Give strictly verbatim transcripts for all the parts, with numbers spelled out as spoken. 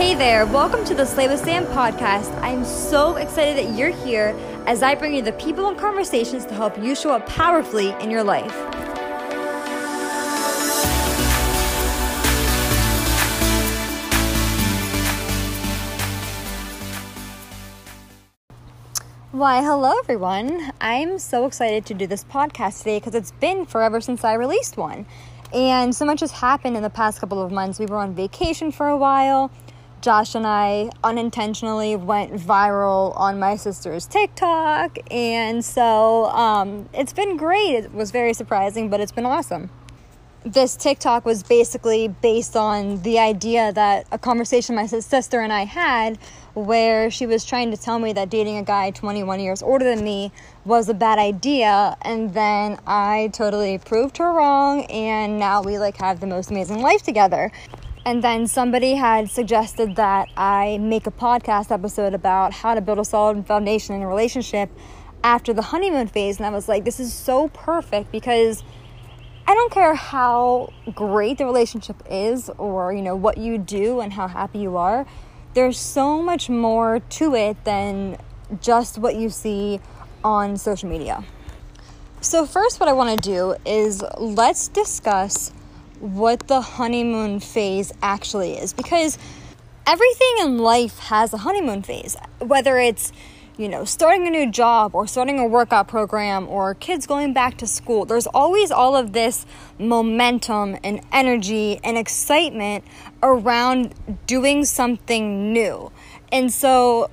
Hey there, welcome to the Slay with Sam podcast. I'm so excited that you're here as I bring you the people and conversations to help you show up powerfully in your life. Why, hello everyone. I'm so excited to do this podcast today because it's been forever since I released one. And so much has happened in the past couple of months. We were on vacation for a while. Josh and I unintentionally went viral on my sister's TikTok. And so um, it's been great. It was very surprising, but it's been awesome. This TikTok was basically based on the idea that a conversation my sister and I had where she was trying to tell me that dating a guy twenty-one years older than me was a bad idea. And then I totally proved her wrong. And now we like have the most amazing life together. And then somebody had suggested that I make a podcast episode about how to build a solid foundation in a relationship after the honeymoon phase. And I was like, this is so perfect because I don't care how great the relationship is or, you know, what you do and how happy you are. There's so much more to it than just what you see on social media. So first, what I want to do is let's discuss what the honeymoon phase actually is, because everything in life has a honeymoon phase, whether it's, you know, starting a new job or starting a workout program or kids going back to school. There's always all of this momentum and energy and excitement around doing something new. And so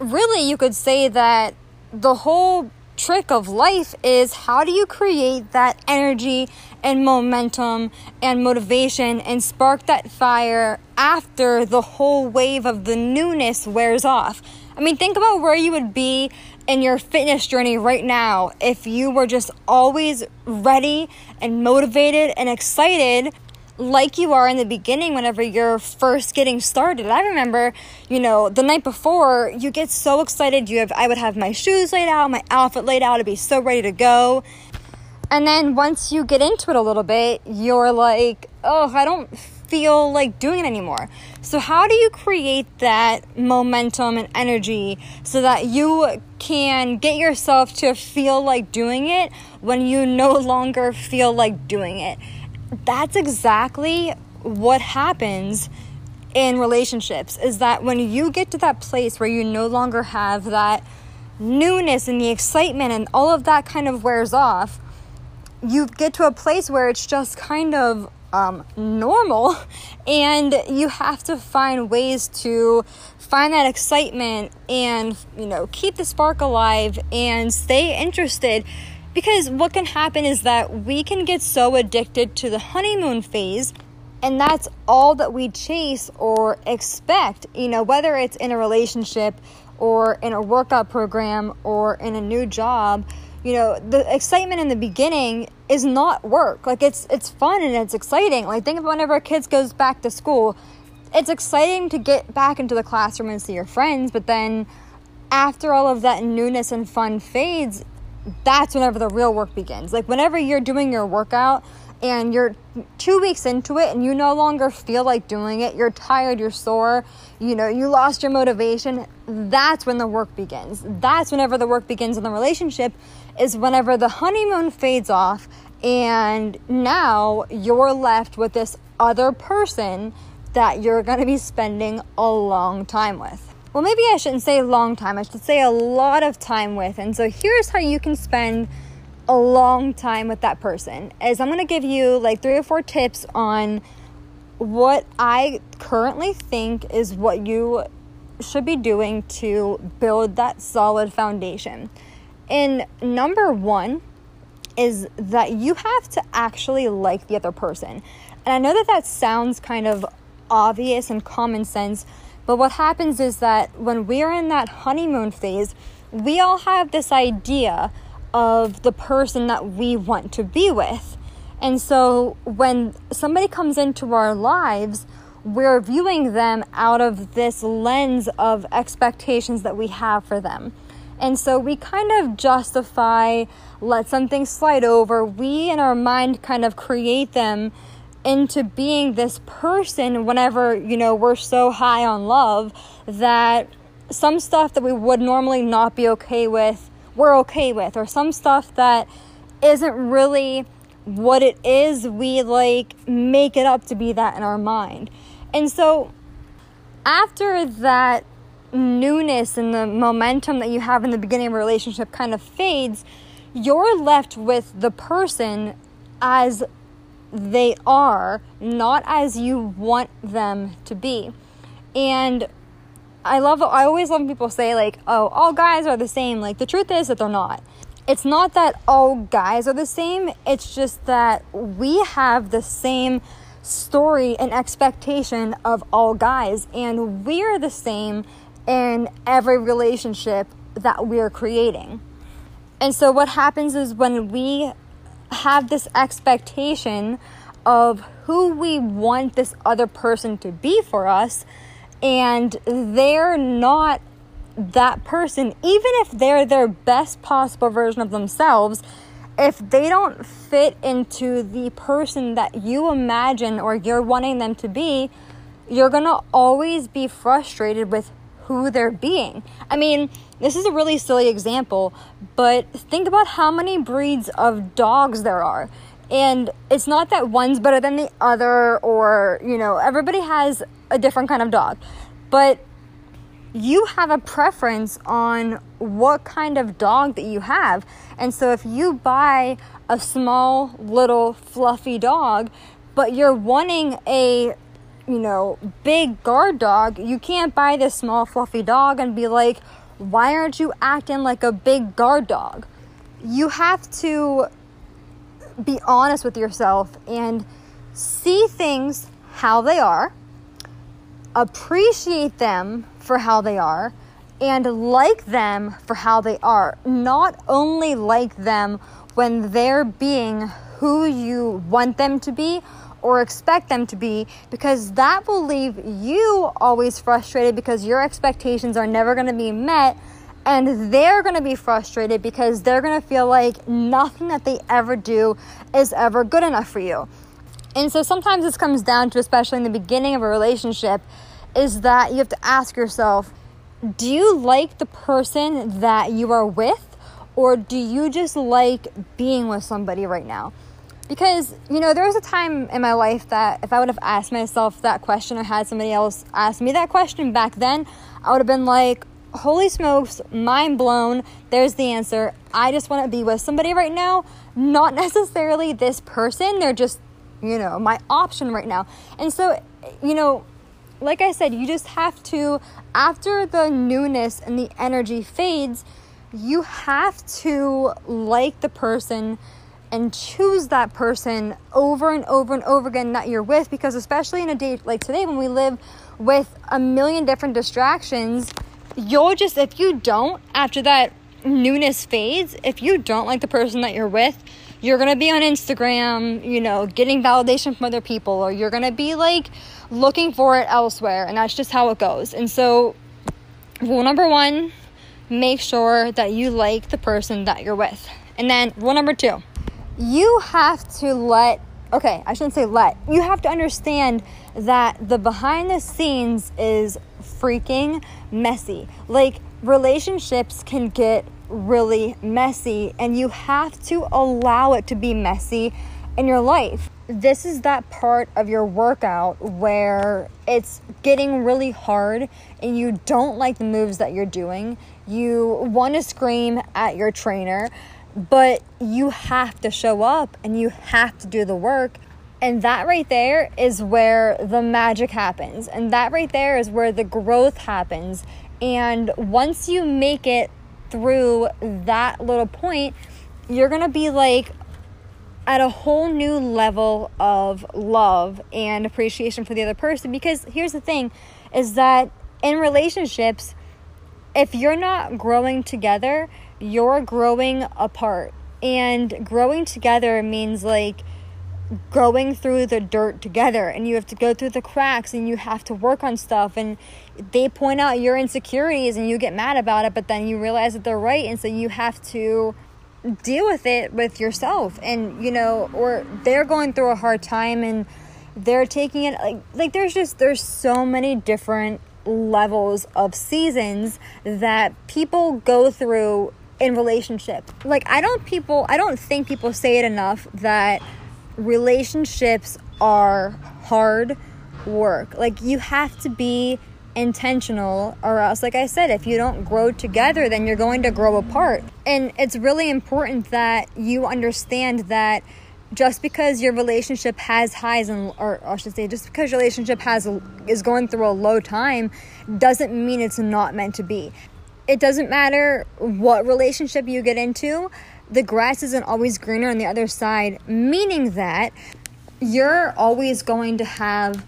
really you could say that the whole trick of life is how do you create that energy and momentum and motivation and spark that fire after the whole wave of the newness wears off. I mean, think about where you would be in your fitness journey right now if you were just always ready and motivated and excited like you are in the beginning whenever you're first getting started. I remember, you know, the night before, you get so excited. You have, I would have my shoes laid out, my outfit laid out. I'd be so ready to go. And then once you get into it a little bit, you're like, oh, I don't feel like doing it anymore. So how do you create that momentum and energy so that you can get yourself to feel like doing it when you no longer feel like doing it? That's exactly what happens in relationships, is that when you get to that place where you no longer have that newness and the excitement and all of that kind of wears off, you get to a place where it's just kind of um, normal, and you have to find ways to find that excitement and, you know, keep the spark alive and stay interested. Because what can happen is that we can get so addicted to the honeymoon phase, and that's all that we chase or expect, you know, whether it's in a relationship or in a workout program or in a new job. You know, the excitement in the beginning is not work. Like, it's it's fun and it's exciting. Like, think of whenever our kids goes back to school. It's exciting to get back into the classroom and see your friends, but then after all of that newness and fun fades, that's whenever the real work begins. Like, whenever you're doing your workout and you're two weeks into it and you no longer feel like doing it, you're tired, you're sore, you know, you lost your motivation, that's when the work begins. That's whenever the work begins in the relationship, is whenever the honeymoon fades off and now you're left with this other person that you're going to be spending a long time with. Well, maybe I shouldn't say long time. I should say a lot of time with. And so here's how you can spend a long time with that person. Is I'm going to give you like three or four tips on what I currently think is what you should be doing to build that solid foundation. And number one is that you have to actually like the other person. And I know that that sounds kind of obvious and common sense, but what happens is that when we're in that honeymoon phase, we all have this idea of the person that we want to be with. And so when somebody comes into our lives, we're viewing them out of this lens of expectations that we have for them. And so we kind of justify, let something slide over. We in our mind kind of create them into being this person whenever, you know, we're so high on love that some stuff that we would normally not be okay with, we're okay with, or some stuff that isn't really what it is, we like make it up to be that in our mind. And so after that newness and the momentum that you have in the beginning of a relationship kind of fades, you're left with the person as they are, not as you want them to be. And I love, I always love when people say like, oh, all guys are the same. Like, the truth is that they're not. It's not that all guys are the same. It's just that we have the same story and expectation of all guys, and we're the same in every relationship that we're creating. And so what happens is when we have this expectation of who we want this other person to be for us, and they're not that person, even if they're their best possible version of themselves, if they don't fit into the person that you imagine or you're wanting them to be, you're gonna always be frustrated with who they're being. I mean, this is a really silly example, but think about how many breeds of dogs there are. And it's not that one's better than the other, or, you know, everybody has a different kind of dog. But you have a preference on what kind of dog that you have. And so if you buy a small, little, fluffy dog, but you're wanting a, you know, big guard dog, you can't buy this small, fluffy dog and be like, why aren't you acting like a big guard dog? You have to be honest with yourself and see things how they are, appreciate them for how they are, and like them for how they are. Not only like them when they're being who you want them to be or expect them to be, because that will leave you always frustrated because your expectations are never going to be met, and they're going to be frustrated because they're going to feel like nothing that they ever do is ever good enough for you. And so sometimes this comes down to, especially in the beginning of a relationship, is that you have to ask yourself, do you like the person that you are with, or do you just like being with somebody right now? Because, you know, there was a time in my life that if I would have asked myself that question or had somebody else ask me that question back then, I would have been like, holy smokes, mind blown, there's the answer. I just want to be with somebody right now, not necessarily this person. They're just, you know, my option right now. And so, you know, like I said, you just have to, after the newness and the energy fades, you have to like the person and choose that person over and over and over again that you're with, because especially in a day like today when we live with a million different distractions, you'll just, if you don't, after that newness fades, if you don't like the person that you're with, you're going to be on Instagram, you know, getting validation from other people, or you're going to be like looking for it elsewhere, and that's just how it goes. And so, rule number one, make sure that you like the person that you're with. And then rule number two, you have to let, okay, I shouldn't say let, you have to understand that the behind the scenes is freaking messy. Like, relationships can get really messy, and you have to allow it to be messy in your life. This is that part of your workout where it's getting really hard and you don't like the moves that you're doing. You want to scream at your trainer, but you have to show up and you have to do the work. And that right there is where the magic happens. And that right there is where the growth happens. And once you make it through that little point, you're going to be like at a whole new level of love and appreciation for the other person. Because here's the thing, is that in relationships, if you're not growing together, you're growing apart. And growing together means like going through the dirt together, and you have to go through the cracks, and you have to work on stuff, and they point out your insecurities and you get mad about it, but then you realize that they're right, and so you have to deal with it with yourself. And, you know, or they're going through a hard time and they're taking it like like there's just there's so many different levels of seasons that people go through in relationship. Like I don't people I don't think people say it enough that relationships are hard work. Like you have to be intentional, or else, like I said, if you don't grow together, then you're going to grow apart. And it's really important that you understand that just because your relationship has highs and, or, or I should say, just because your relationship has is going through a low time doesn't mean it's not meant to be. It doesn't matter what relationship you get into, the grass isn't always greener on the other side, meaning that you're always going to have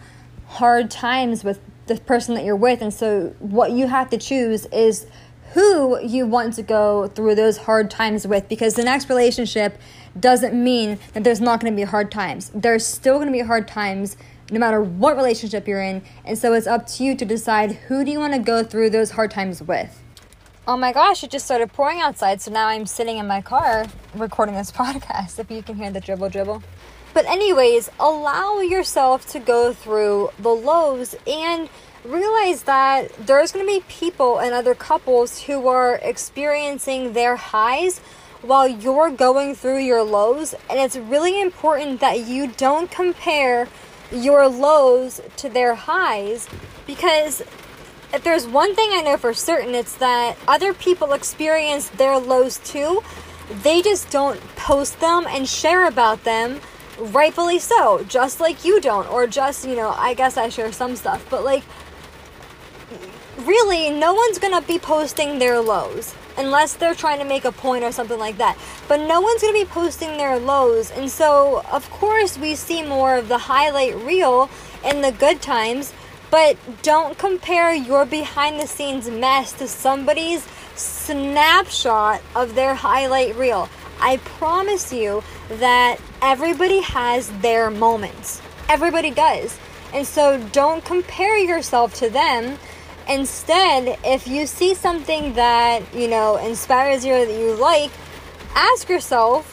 hard times with the person that you're with. And so what you have to choose is who you want to go through those hard times with, because the next relationship doesn't mean that there's not going to be hard times. There's still going to be hard times no matter what relationship you're in. And so it's up to you to decide who do you want to go through those hard times with. Oh my gosh, it just started pouring outside. So now I'm sitting in my car recording this podcast, if you can hear the dribble dribble. But anyways, allow yourself to go through the lows and realize that there's going to be people and other couples who are experiencing their highs while you're going through your lows. And it's really important that you don't compare your lows to their highs, because if there's one thing I know for certain, it's that other people experience their lows too. They just don't post them and share about them. Rightfully so, just like you don't, or just, you know, I guess I share some stuff, but like, really, no one's gonna be posting their lows unless they're trying to make a point or something like that. But no one's gonna be posting their lows, and so of course we see more of the highlight reel and the good times, but don't compare your behind the scenes mess to somebody's snapshot of their highlight reel. I promise you that everybody has their moments. Everybody does. And so don't compare yourself to them. Instead, if you see something that, you know, inspires you or that you like, ask yourself,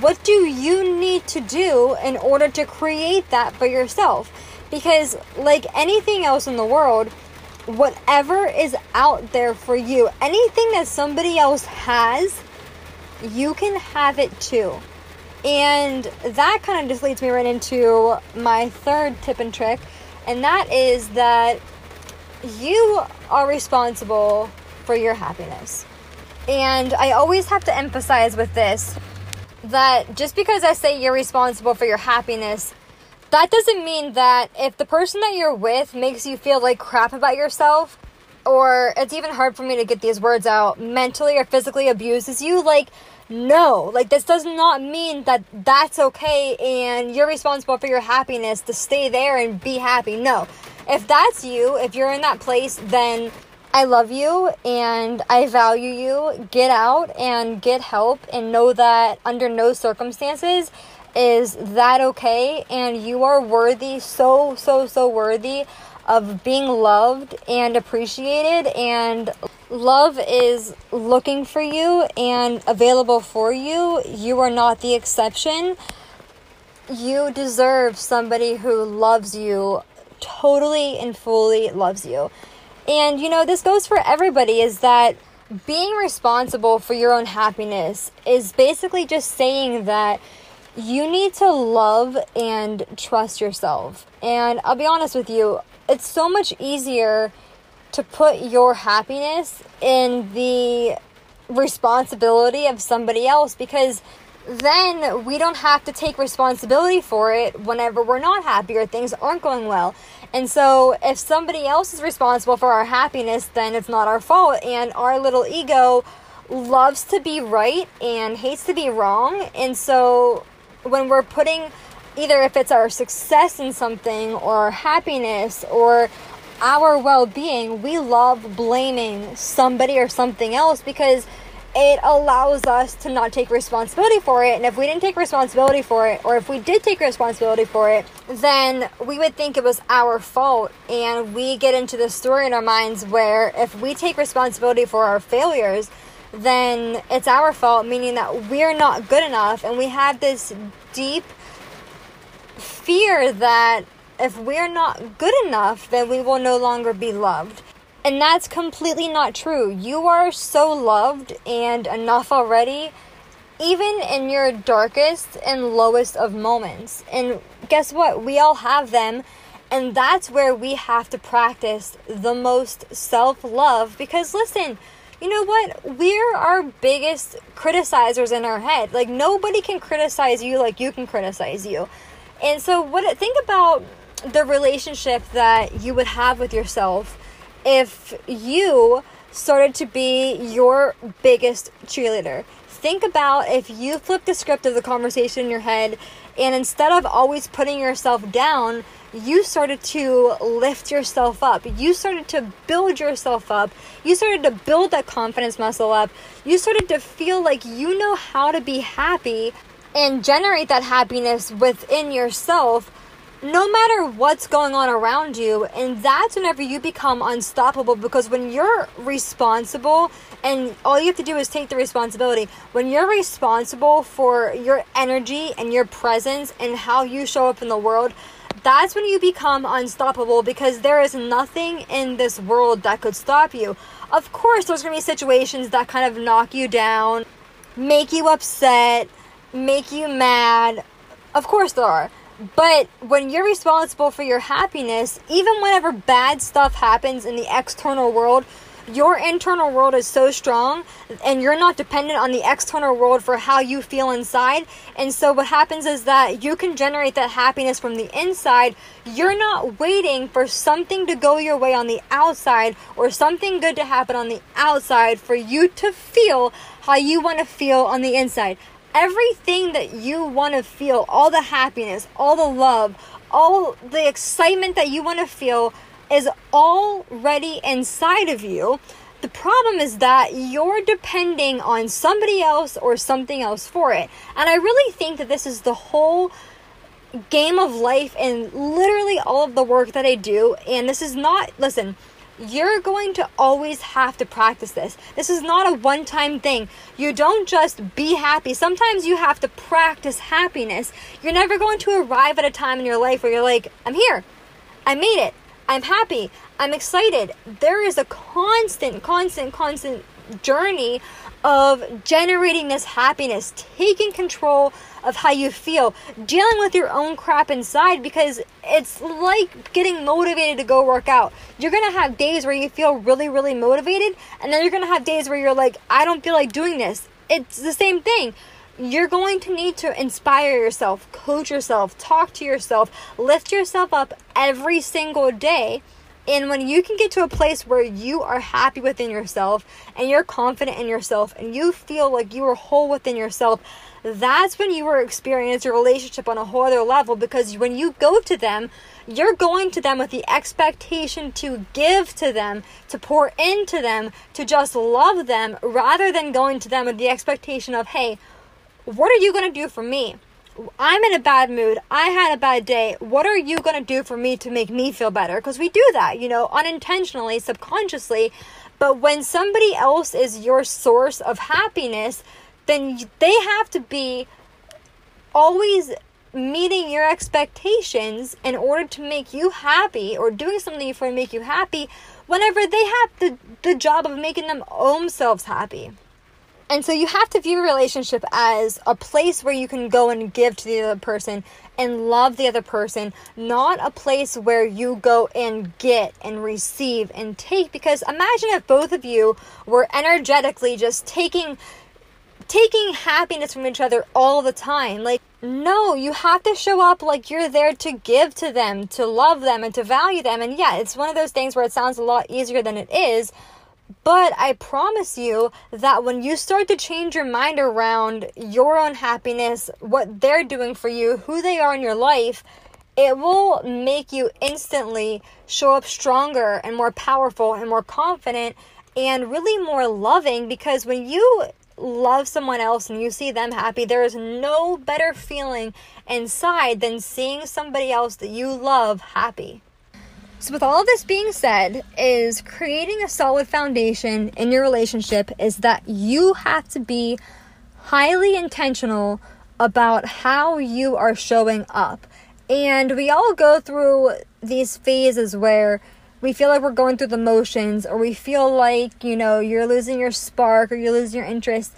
what do you need to do in order to create that for yourself? Because like anything else in the world, whatever is out there for you, anything that somebody else has, you can have it too. And that kind of just leads me right into my third tip and trick, and that is that you are responsible for your happiness. And I always have to emphasize with this that just because I say you're responsible for your happiness, that doesn't mean that if the person that you're with makes you feel like crap about yourself, or it's even hard for me to get these words out, mentally or physically abuses you, like, no, like this does not mean that that's okay and you're responsible for your happiness to stay there and be happy. No, if that's you, if you're in that place, then I love you and I value you. Get out and get help, and know that under no circumstances is that okay, and you are worthy, so, so, so worthy of being loved and appreciated, and love is looking for you and available for you. You are not the exception. You deserve somebody who loves you, totally and fully loves you. And you know, this goes for everybody, is that being responsible for your own happiness is basically just saying that you need to love and trust yourself. And I'll be honest with you, it's so much easier to put your happiness in the responsibility of somebody else, because then we don't have to take responsibility for it whenever we're not happy or things aren't going well. And so if somebody else is responsible for our happiness, then it's not our fault. And our little ego loves to be right and hates to be wrong. And so when we're putting, either if it's our success in something or our happiness or our well-being, we love blaming somebody or something else, because it allows us to not take responsibility for it. And if we didn't take responsibility for it, or if we did take responsibility for it, then we would think it was our fault. And we get into this story in our minds where if we take responsibility for our failures, then it's our fault, meaning that we're not good enough. And we have this deep fear that if we're not good enough, then we will no longer be loved. And that's completely not true. You are so loved and enough already, even in your darkest and lowest of moments. And guess what? We all have them. And that's where we have to practice the most self-love. Because listen, you know what? We're our biggest criticizers in our head. Like, nobody can criticize you like you can criticize you. And so what? Think about the relationship that you would have with yourself if you started to be your biggest cheerleader. Think about if you flip the script of the conversation in your head, and instead of always putting yourself down, you started to lift yourself up. You started to build yourself up. You started to build that confidence muscle up. You started to feel like you know how to be happy and generate that happiness within yourself, no matter what's going on around you. And that's whenever you become unstoppable, because when you're responsible, and all you have to do is take the responsibility, when you're responsible for your energy and your presence and how you show up in the world, that's when you become unstoppable, because there is nothing in this world that could stop you. Of course, there's going to be situations that kind of knock you down, make you upset, make you mad. Of course there are. But when you're responsible for your happiness, even whenever bad stuff happens in the external world, your internal world is so strong, and you're not dependent on the external world for how you feel inside. And so what happens is that you can generate that happiness from the inside. You're not waiting for something to go your way on the outside, or something good to happen on the outside for you to feel how you want to feel on the inside. Everything that you want to feel, all the happiness, all the love, all the excitement that you want to feel is already inside of you. The problem is that you're depending on somebody else or something else for it. And I really think that this is the whole game of life and literally all of the work that I do. And this is not, listen, you're going to always have to practice this. This is not a one-time thing. You don't just be happy. Sometimes you have to practice happiness. You're never going to arrive at a time in your life where you're like, I'm here, I made it, I'm happy, I'm excited. There is a constant, constant, constant journey of generating this happiness, taking control of how you feel, dealing with your own crap inside, because it's like getting motivated to go work out. You're going to have days where you feel really, really motivated, and then you're going to have days where you're like, I don't feel like doing this. It's the same thing. You're going to need to inspire yourself, coach yourself, talk to yourself, lift yourself up every single day. And when you can get to a place where you are happy within yourself, and you're confident in yourself, and you feel like you are whole within yourself, that's when you will experience your relationship on a whole other level. Because when you go to them, you're going to them with the expectation to give to them, to pour into them, to just love them, rather than going to them with the expectation of, hey, what are you going to do for me? I'm in a bad mood. I had a bad day. What are you going to do for me to make me feel better? Because we do that, you know, unintentionally, subconsciously. But when somebody else is your source of happiness, then they have to be always meeting your expectations in order to make you happy, or doing something for to make you happy whenever they have the, the job of making them themselves happy. And so you have to view a relationship as a place where you can go and give to the other person and love the other person, not a place where you go and get and receive and take. Because imagine if both of you were energetically just taking taking happiness from each other all the time. Like, no, you have to show up like you're there to give to them, to love them, and to value them. And yeah, it's one of those things where it sounds a lot easier than it is. But I promise you that when you start to change your mind around your own happiness, what they're doing for you, who they are in your life, it will make you instantly show up stronger and more powerful and more confident and really more loving. Because when you love someone else and you see them happy, there is no better feeling inside than seeing somebody else that you love happy. So with all of this being said, is creating a solid foundation in your relationship is that you have to be highly intentional about how you are showing up. And we all go through these phases where we feel like we're going through the motions, or we feel like, you know, you're losing your spark or you're losing your interest.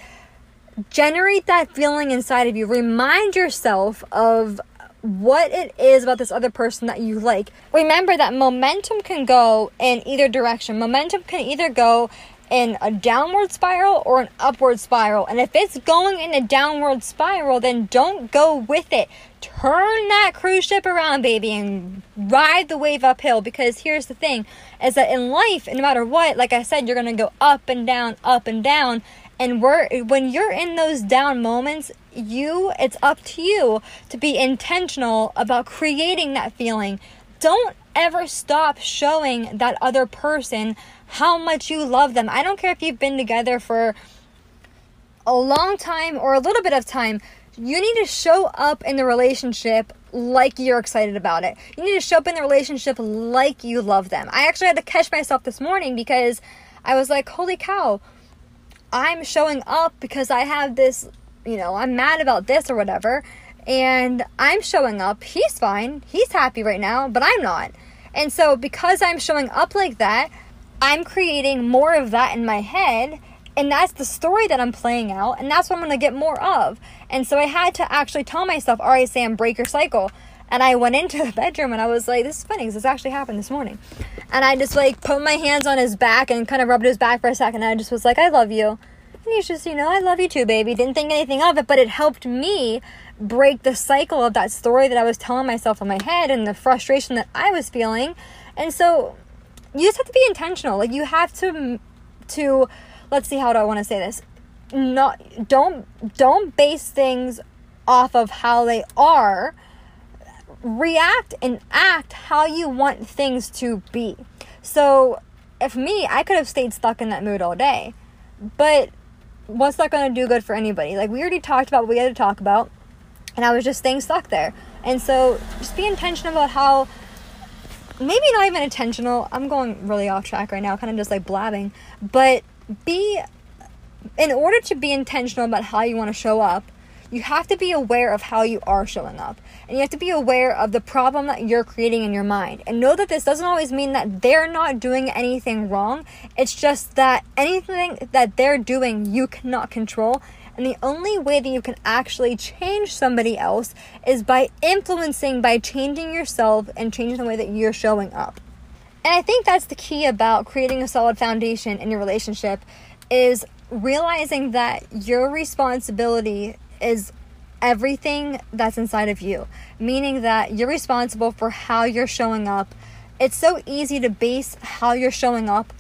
Generate that feeling inside of you. Remind yourself of what it is about this other person that you like. Remember that momentum can go in either direction. Momentum can either go in a downward spiral or an upward spiral. And if it's going in a downward spiral, then don't go with it. Turn that cruise ship around, baby, and ride the wave uphill. Because here's the thing, is that in life, no matter what, like I said, you're going to go up and down, up and down. And we're, when you're in those down moments, you it's up to you to be intentional about creating that feeling. Don't ever stop showing that other person how much you love them. I don't care if you've been together for a long time or a little bit of time. You need to show up in the relationship like you're excited about it. You need to show up in the relationship like you love them. I actually had to catch myself this morning because I was like, holy cow, I'm showing up because I have this, you know, I'm mad about this or whatever, and I'm showing up. He's fine. He's happy right now, but I'm not. And so because I'm showing up like that, I'm creating more of that in my head, and that's the story that I'm playing out, and that's what I'm going to get more of. And so I had to actually tell myself, all right, Sam, break your cycle. And I went into the bedroom and I was like, this is funny because this actually happened this morning. And I just like put my hands on his back and kind of rubbed his back for a second. And I just was like, I love you. And he's just, you know, I love you too, baby. Didn't think anything of it, but it helped me break the cycle of that story that I was telling myself in my head and the frustration that I was feeling. And so you just have to be intentional. Like you have to, to let's see, how do I want to say this? Not, don't, don't base things off of how they are. React and act how you want things to be. So if me, I could have stayed stuck in that mood all day, but what's that going to do good for anybody? Like we already talked about what we had to talk about, and I was just staying stuck there. And so just be intentional about how, maybe not even intentional, I'm going really off track right now, kind of just like blabbing, but be, in order to be intentional about how you want to show up, you have to be aware of how you are showing up. And you have to be aware of the problem that you're creating in your mind. And know that this doesn't always mean that they're not doing anything wrong. It's just that anything that they're doing, you cannot control. And the only way that you can actually change somebody else is by influencing, by changing yourself and changing the way that you're showing up. And I think that's the key about creating a solid foundation in your relationship, is realizing that your responsibility is everything that's inside of you, meaning that you're responsible for how you're showing up. It's so easy to base how you're showing up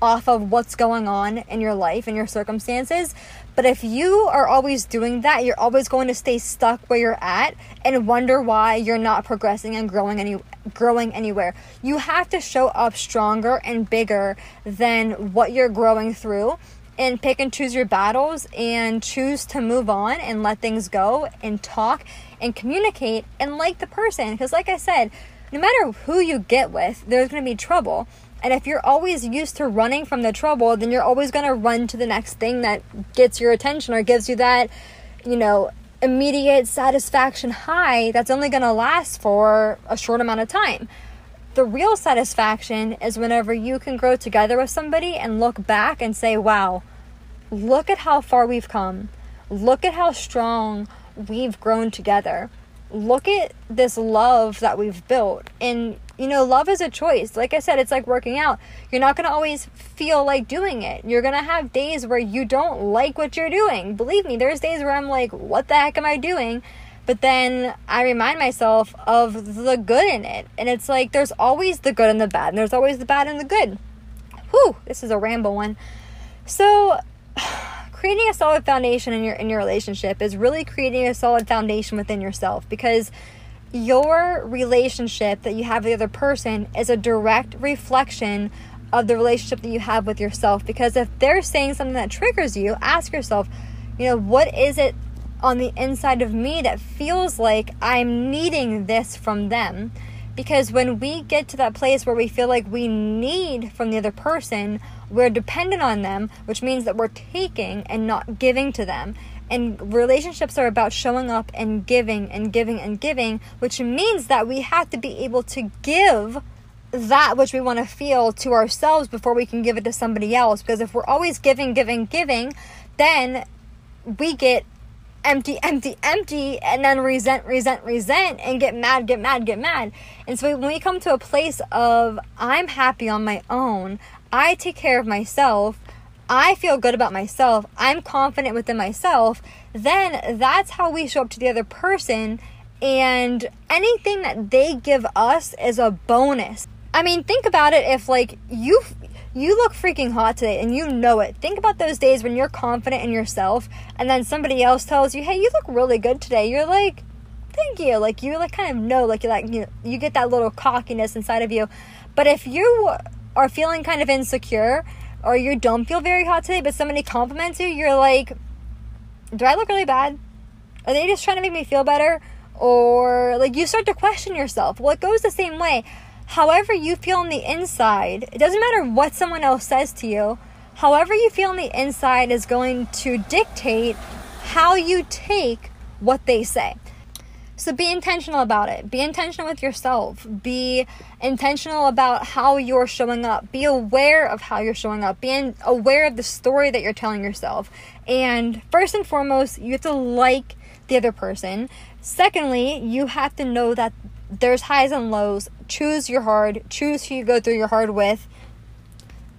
off of what's going on in your life and your circumstances, but if you are always doing that, you're always going to stay stuck where you're at and wonder why you're not progressing and growing any growing anywhere. You have to show up stronger and bigger than what you're growing through, and pick and choose your battles and choose to move on and let things go and talk and communicate and like the person. Because like I said, no matter who you get with, there's going to be trouble. And if you're always used to running from the trouble, then you're always going to run to the next thing that gets your attention or gives you that, you know, immediate satisfaction high that's only going to last for a short amount of time. The real satisfaction is whenever you can grow together with somebody and look back and say, wow, look at how far we've come. Look at how strong we've grown together. Look at this love that we've built. And, you know, love is a choice. Like I said, it's like working out. You're not going to always feel like doing it. You're going to have days where you don't like what you're doing. Believe me, there's days where I'm like, what the heck am I doing? But then I remind myself of the good in it. And it's like, there's always the good and the bad. And there's always the bad and the good. Whew, this is a ramble one. So creating a solid foundation in your in your relationship is really creating a solid foundation within yourself. Because your relationship that you have with the other person is a direct reflection of the relationship that you have with yourself. Because if they're saying something that triggers you, ask yourself, you know, what is it on the inside of me that feels like I'm needing this from them? Because when we get to that place where we feel like we need from the other person, we're dependent on them, which means that we're taking and not giving to them. And relationships are about showing up and giving and giving and giving, which means that we have to be able to give that which we want to feel to ourselves before we can give it to somebody else. Because if we're always giving, giving, giving, then we get empty, empty, empty, and then resent, resent, resent, and get mad, get mad, get mad. And so when we come to a place of, I'm happy on my own, I take care of myself, I feel good about myself, I'm confident within myself, then that's how we show up to the other person, and anything that they give us is a bonus. I mean, think about it. If like you you look freaking hot today and you know it, think about those days when you're confident in yourself and then somebody else tells you, hey, you look really good today. You're like, thank you. Like you like kind of know, like you're like, you, you get that little cockiness inside of you. But if you are feeling kind of insecure, or you don't feel very hot today, but somebody compliments you, you're like, do I look really bad? Are they just trying to make me feel better? Or like you start to question yourself. Well, it goes the same way. However you feel on the inside, it doesn't matter what someone else says to you, however you feel on the inside is going to dictate how you take what they say. So be intentional about it. Be intentional with yourself. Be intentional about how you're showing up. Be aware of how you're showing up. Be aware of the story that you're telling yourself. And first and foremost, you have to like the other person. Secondly, you have to know that there's highs and lows. Choose your hard. Choose who you go through your hard with.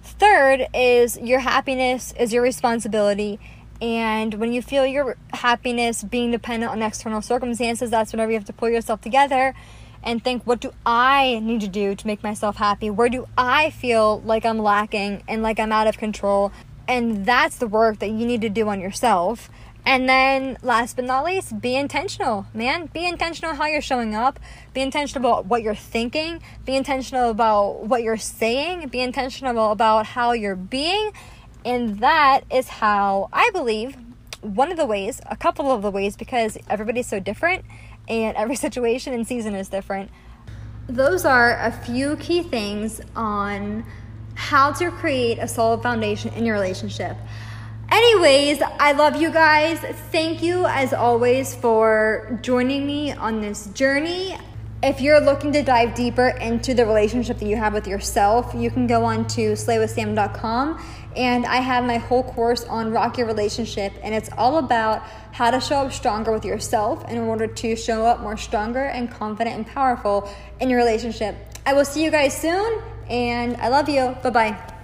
Third is your happiness is your responsibility. And when you feel your happiness being dependent on external circumstances, that's whenever you have to pull yourself together and think, what do I need to do to make myself happy? Where do I feel like I'm lacking and like I'm out of control? And that's the work that you need to do on yourself. And then last but not least, be intentional, man. Be intentional how you're showing up. Be intentional about what you're thinking. Be intentional about what you're saying. Be intentional about how you're being. And that is how I believe one of the ways, a couple of the ways, because everybody's so different and every situation and season is different. Those are a few key things on how to create a solid foundation in your relationship. Anyways, I love you guys. Thank you as always for joining me on this journey. If you're looking to dive deeper into the relationship that you have with yourself, you can go on to slay with sam dot com, and I have my whole course on Rock Your Relationship, and it's all about how to show up stronger with yourself in order to show up more stronger and confident and powerful in your relationship. I will see you guys soon, and I love you. Bye-bye.